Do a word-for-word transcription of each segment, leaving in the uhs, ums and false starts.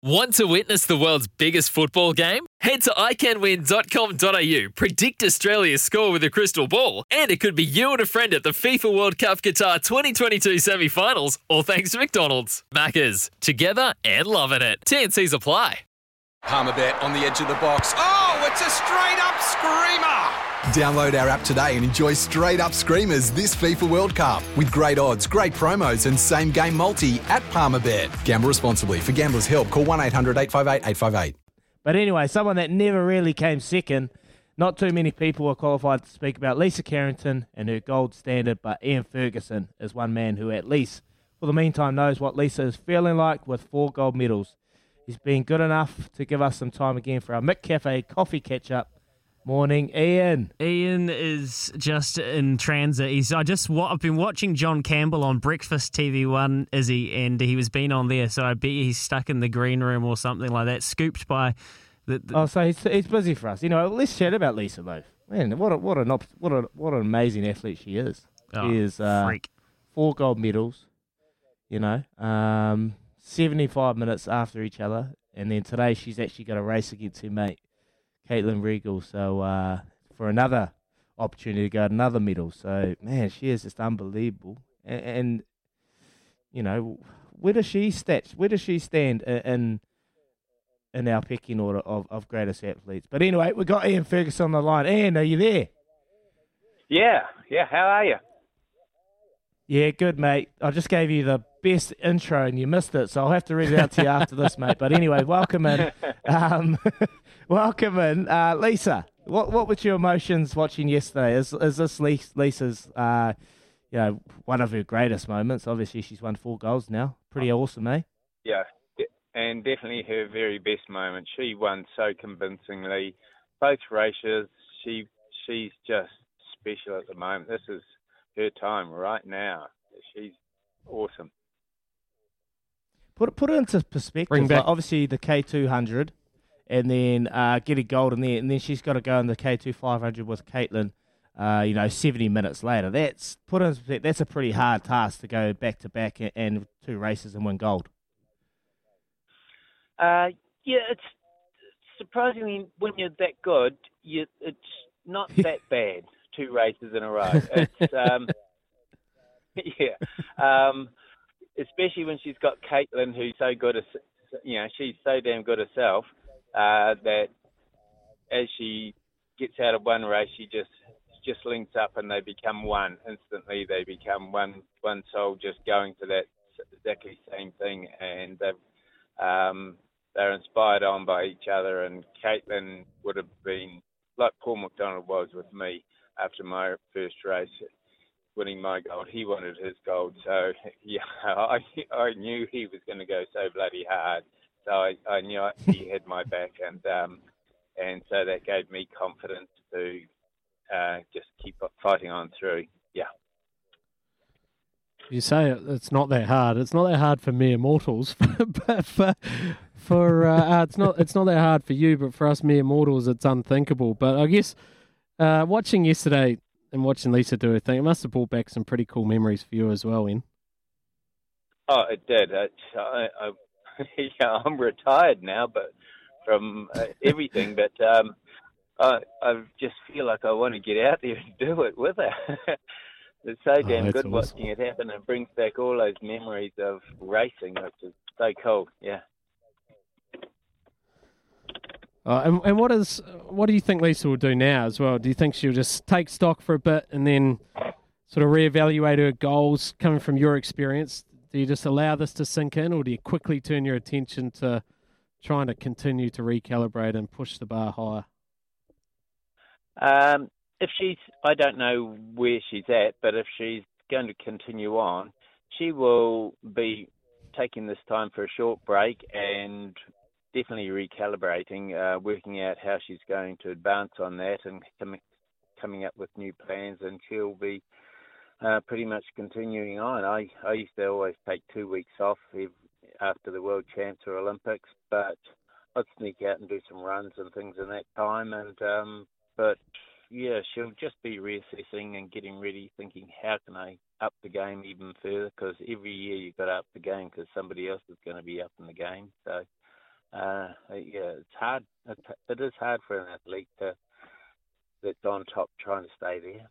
Want to witness the world's biggest football game? Head to i can win dot com dot a u, predict Australia's score with a crystal ball, and it could be you and a friend at the FIFA World Cup Qatar twenty twenty-two semi-finals, all thanks to McDonald's. Maccas, together and loving it. T N Cs apply. Palmerbet on the edge of the box. Oh, it's a straight-up screamer! Download our app today and enjoy straight-up screamers this FIFA World Cup with great odds, great promos and same-game multi at Palmerbet. Gamble responsibly. For Gamblers' Help, call one eight hundred eight five eight eight five eight. But anyway, someone that never really came second, not too many people are qualified to speak about Lisa Carrington and her gold standard, but Ian Ferguson is one man who at least, for the meantime, knows what Lisa is feeling like with four gold medals. He's been good enough to give us some time again for our McCafe coffee catch-up. Morning, Ian. Ian is just in transit. He's, I just, I've been watching John Campbell on Breakfast T V One, Izzy, and he was been on there, so I bet he's stuck in the green room or something like that, scooped by... The, the... Oh, so he's, he's busy for us. You know, let's chat about Lisa, though. Man, what a, what an, what a, what an amazing athlete she is. Oh, she is uh, freak. Four gold medals, you know, um, seventy-five minutes after each other, and then today she's actually got a race against her mate, Caitlin Regan, so uh, for another opportunity to go at another medal. So, man, she is just unbelievable. And, and you know, where does she stand? Where does she stand in in our pecking order of, of greatest athletes? But anyway, we got Ian Ferguson on the line. Ian, are you there? Yeah, yeah. How are you? Yeah, good, mate. I just gave you the best intro and you missed it, so I'll have to read it out to you after this, mate. But anyway, welcome in. Um, welcome in. Uh, Lisa, what what were your emotions watching yesterday? Is is this Lisa's, uh, you know, one of her greatest moments? Obviously, she's won four goals now. Pretty oh, awesome, eh? Yeah, and definitely her very best moment. She won so convincingly. Both races, she she's just special at the moment. This is her time right now. She's awesome. Put it, put it into perspective. Like obviously, the K two hundred and then uh, getting gold in there. And then she's got to go in the K two five hundred with Caitlin, uh, you know, seventy minutes later. That's put in perspective, that's a pretty hard task to go back-to-back and, and two races and win gold. Uh, yeah, it's surprisingly, when you're that good, you, it's not that bad. Two races in a row. It's, um, yeah, um, especially when she's got Caitlin, who's so good, as, you know, she's so damn good herself uh, that as she gets out of one race, she just just links up and they become one instantly. They become one one soul, just going to that exactly same thing, and um, they're inspired on by each other. And Caitlin would have been like Paul McDonald was with me. After my first race, winning my gold, he wanted his gold. So, yeah, I I knew he was going to go so bloody hard. So I, I knew I, he had my back, and um, and so that gave me confidence to uh, just keep fighting on through. Yeah. You say it, it's not that hard. It's not that hard for mere mortals, but for for uh, it's not it's not that hard for you, but for us mere mortals, it's unthinkable. But I guess. Uh, watching yesterday and watching Lisa do her thing, it must have brought back some pretty cool memories for you as well, Ian. Oh, it did. I, I, I, yeah, I'm retired now, but from uh, everything. But um, I, I just feel like I want to get out there and do it with her. It's so damn oh, good awesome. Watching it happen. It brings back all those memories of racing, which is so cool. Yeah. Uh, and, and what is what do you think Lisa will do now as well? Do you think she'll just take stock for a bit and then sort of reevaluate her goals coming from your experience? Do you just allow this to sink in, or do you quickly turn your attention to trying to continue to recalibrate and push the bar higher? Um, if she's, I don't know where she's at, but if she's going to continue on, she will be taking this time for a short break and definitely recalibrating, uh, working out how she's going to advance on that and com- coming up with new plans, and she'll be uh, pretty much continuing on. I, I used to always take two weeks off every, after the World Champs or Olympics, but I'd sneak out and do some runs and things in that time. And um, But, yeah, she'll just be reassessing and getting ready, thinking, how can I up the game even further? Because every year you've got to up the game because somebody else is going to be up in the game. So... hard. It, it is hard for an athlete to, that's on top trying to stay there.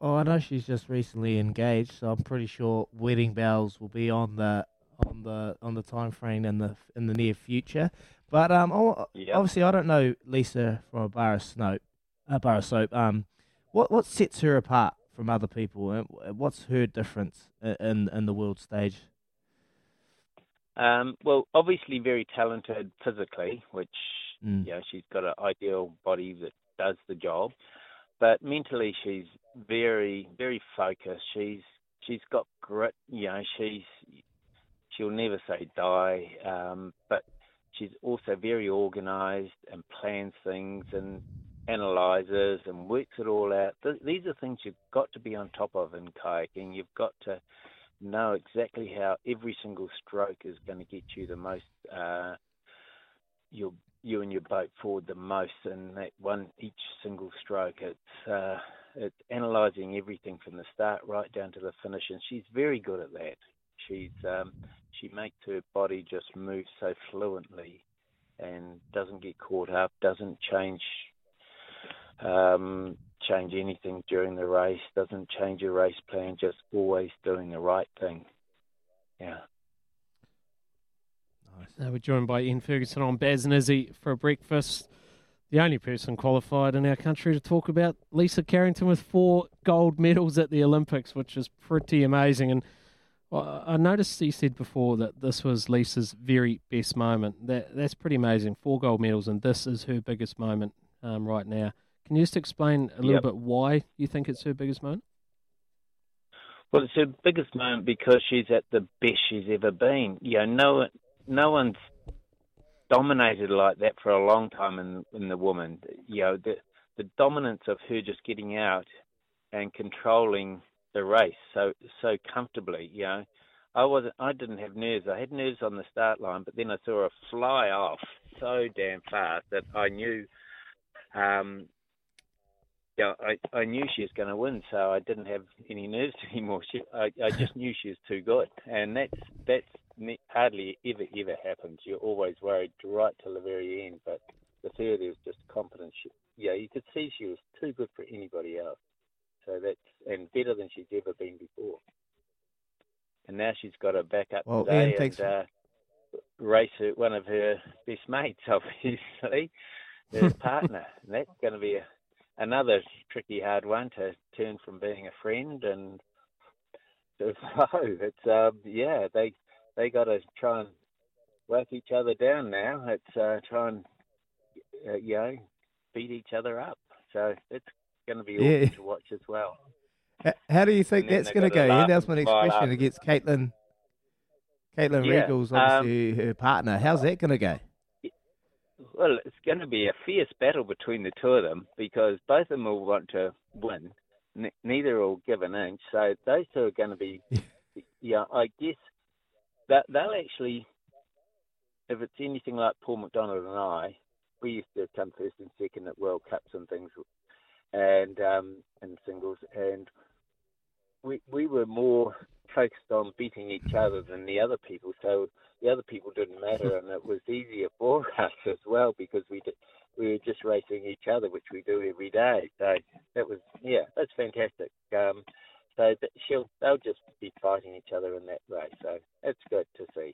Oh, I know she's just recently engaged, so I'm pretty sure wedding bells will be on the on the on the time frame in the in the near future. But um, I, yep. obviously I don't know Lisa from a bar of soap. A bar of soap. Um, what what sets her apart from other people? What's her difference in in the world stage? Um, well, obviously very talented physically, which mm. you know, she's got an ideal body that does the job. But mentally, she's very, very focused. She's she's got grit. You know, she's she'll never say die. Um, but she's also very organised and plans things and analyses and works it all out. Th- these are things you've got to be on top of in kayaking. You've got to know exactly how every single stroke is going to get you the most. Uh, your you and your boat forward the most, and that one each single stroke. It's uh, it's analysing everything from the start right down to the finish, and she's very good at that. She's um, she makes her body just move so fluently, and doesn't get caught up, doesn't change um, change anything during the race, doesn't change her race plan, just always doing the right thing. Yeah. Uh, we're joined by Ian Ferguson on Baz and Izzy for breakfast. The only person qualified in our country to talk about Lisa Carrington with four gold medals at the Olympics, which is pretty amazing. And well, I noticed he said before that this was Lisa's very best moment. That That's pretty amazing, four gold medals, and this is her biggest moment um, right now. Can you just explain a little yep. bit why you think it's her biggest moment? Well, it's her biggest moment because she's at the best she's ever been. You know, no No one's dominated like that for a long time in, in the woman. You know, the, the dominance of her just getting out and controlling the race so so comfortably. You know, I wasn't, I didn't have nerves. I had nerves on the start line, but then I saw her fly off so damn fast that I knew, um, you know, I, I knew she was going to win. So I didn't have any nerves anymore. She, I, I just knew she was too good, and that's that's. hardly ever, ever happens. You're always worried right till the very end, but the third is just confidence. She, yeah, you could see she was too good for anybody else. So that's, and better than she's ever been before. And now she's got her back up well, today Ian, and for... uh, race her, one of her best mates, obviously, her partner. And that's going to be a, another tricky, hard one to turn from being a friend and to foe. It's, um, yeah, they... They got to try and work each other down now. It's uh, try and uh, you know, beat each other up. So it's going to be awesome yeah. to watch as well. How do you think and that's going to go? Yeah, that was my next question up. against Caitlin. Caitlin yeah. Regal's obviously um, her partner. How's that going to go? Well, it's going to be a fierce battle between the two of them because both of them will want to win. N- neither will give an inch. So those two are going to be, yeah, I guess. They'll actually, if it's anything like Paul McDonald and I, we used to come first and second at World Cups and things, and um, and singles, and we we were more focused on beating each other than the other people. So the other people didn't matter, and it was easier for us as well because we did, we were just racing each other, which we do every day. So that was yeah, that's fantastic. Um, So she'll, they'll just be fighting each other in that race. So it's good to see.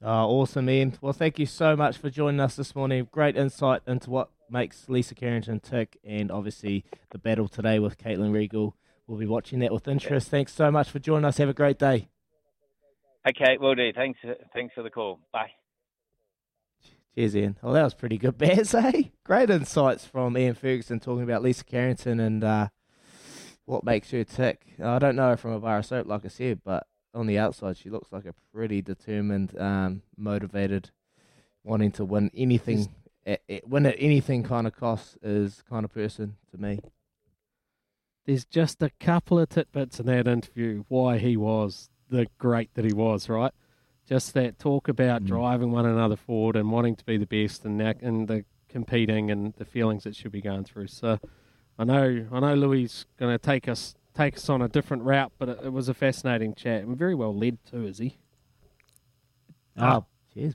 Oh, awesome, Ian. Well, thank you so much for joining us this morning. Great insight into what makes Lisa Carrington tick and obviously the battle today with Caitlin Regal. We'll be watching that with interest. Thanks so much for joining us. Have a great day. Okay, will do. Thanks, thanks for the call. Bye. Cheers, Ian. Well, that was pretty good, Baz, eh? Great insights from Ian Ferguson talking about Lisa Carrington and... Uh, what makes her tick? I don't know her from a bar of soap, like I said, but on the outside, she looks like a pretty determined, um, motivated, wanting to win anything, at, at, win at anything kind of cost is kind of person to me. There's just a couple of tidbits in that interview why he was the great that he was, right? Just that talk about mm. driving one another forward and wanting to be the best and, that, and the competing and the feelings that she'll be going through. So... I know, I know. Louis going to take us take us on a different route, but it, it was a fascinating chat and very well led too. Is he? Oh, Cheers.